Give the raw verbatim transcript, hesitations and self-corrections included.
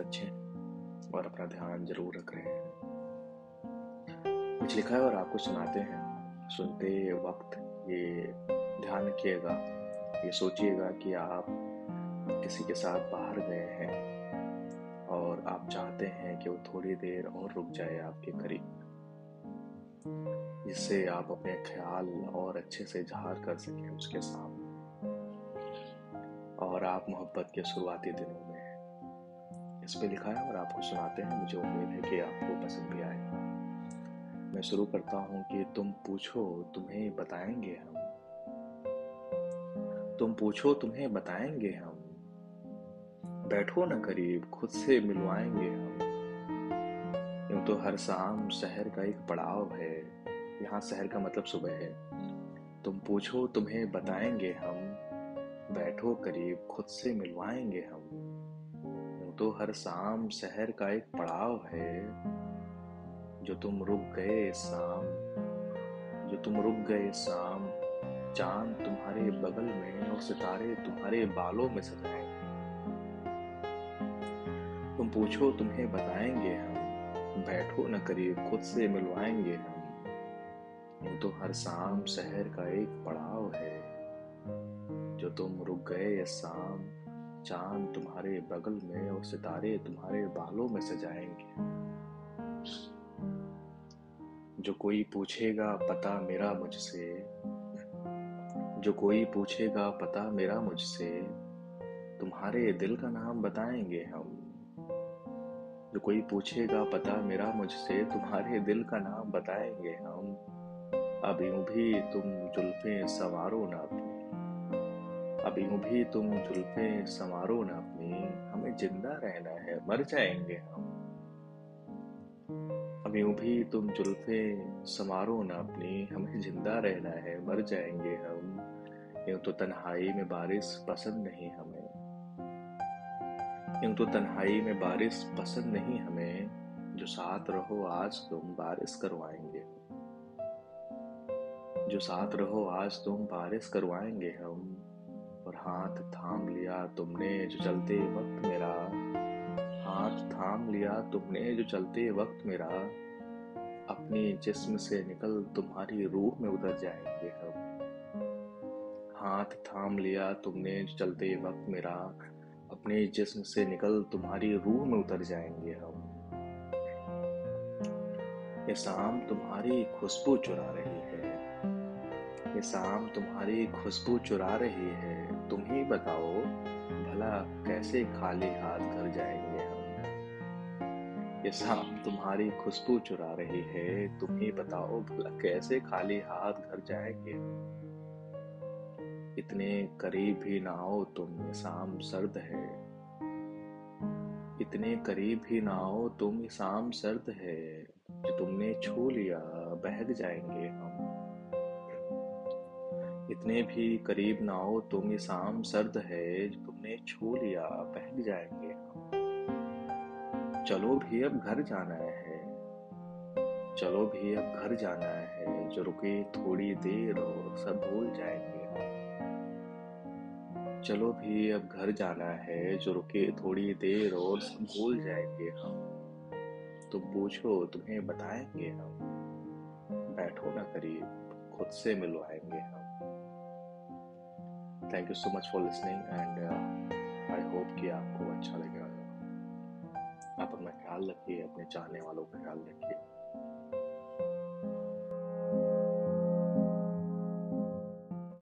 बहुत अच्छे हैं और अपना ध्यान जरूर रख रहे हैं। कुछ लिखा है और आपको सुनाते हैं। सुनते वक्त ये ध्यान रखिएगा, ये सोचिएगा कि आप किसी के साथ बाहर गए हैं और आप चाहते हैं कि वो थोड़ी देर और रुक जाए आपके करीब, जिससे आप अपने ख्याल और अच्छे से इजहार कर सकें उसके सामने। और आप मोहब्बत के शुरुआती दिनों में हैं, इस पे लिखा है और आपको सुनाते हैं। मुझे उम्मीद है कि आपको पसंद भी आएगा। मैं शुरू करता हूँ कि तुम पूछो तुम्हें बताएंगे हम, तुम पूछो तुम्हें बताएंगे हम, बैठो न करीब खुद से मिलवाएंगे हम। यूं तो हर शाम शहर का एक पड़ाव है, यहाँ शहर का मतलब सुबह है। तुम पूछो तुम्हें बताएंगे हम, बैठो करीब खुद से मिलवाएंगे हम। यूं तो हर शाम शहर का एक पड़ाव है, जो तुम रुक गए शाम, जो तुम रुक गए शाम, चांद तुम्हारे बगल में और सितारे तुम्हारे बालों में सजाएंगे। तुम पूछो तुम्हें बताएंगे हम, बैठो न करीब खुद से मिलवाएंगे हम। यूं तो हर शाम शहर का एक पड़ाव है, जो तुम रुक गए शाम, चांद तुम्हारे बगल में और सितारे तुम्हारे बालों में सजाएंगे। जो कोई पूछेगा पता मेरा मुझसे, जो कोई पूछेगा पता मेरा मुझसे, तुम्हारे दिल का नाम बताएंगे हम। जो कोई पूछेगा पता मेरा मुझसे, तुम्हारे दिल का नाम बताएंगे हम। अब यूं भी तुम जुल्फें संवारो ना अपनी, अब यूं भी तुम जुल्फें संवारो ना अपनी, हमें जिंदा रहना है मर जाएंगे हम। अब यूं भी तुम जुल्फे संवारो ना अपनी, हमें जिंदा रहना है मर जाएंगे हम। यूं तो तन्हाई में बारिश पसंद नहीं हमें, यूं तो तन्हाई में बारिश पसंद नहीं हमें, जो साथ रहो आज तुम बारिश करवाएंगे, जो साथ रहो आज तुम बारिश करवाएंगे हम। और हाथ थाम लिया तुमने जो चलते वक्त मेरा, हाथ थाम लिया तुमने जो चलते वक्त मेरा, अपने जिस्म से निकल तुम्हारी रूह में उतर जाएंगे हम। हाथ थाम लिया तुमने जो चलते वक्त मेरा, अपने जिस्म से निकल तुम्हारी रूह में उतर जाएंगे हम। ये शाम तुम्हारी खुशबू चुरा रही है, ये शाम तुम्हारी खुशबू चुरा रही है, तुम ही बताओ भला कैसे खाली हाथ घर जाएंगे हम। ये शाम तुम्हारी खुशबू चुरा रही है, तुम ही बताओ भला कैसे खाली हाथ घर जाएंगे। इतने करीब भी ना आओ तुम ये शाम सर्द है, इतने करीब भी ना आओ तुम ये शाम सर्द है, जो तुमने छू लिया बहक जाएंगे हम। इतने भी करीब ना आओ तुम ये शाम सर्द है, जो तुमने छू लिया बहक जाएंगे हम। चलो भी अब घर जाना है, चलो भी अब घर जाना है, जो रुके थोड़ी देर और सब भूल जाएंगे। चलो भी अब घर जाना है, जो रुके थोड़ी देर और सब भूल जाएंगे हम। तुम पूछो तुम्हें बताएंगे हम, बैठो ना करीब खुद से मिलवाएंगे हम। Thank you so much for listening and I hope कि आपको अच्छा लगेगा। आप अपना ख्याल रखिए, अपने चाहने वालों का ख्याल रखिए।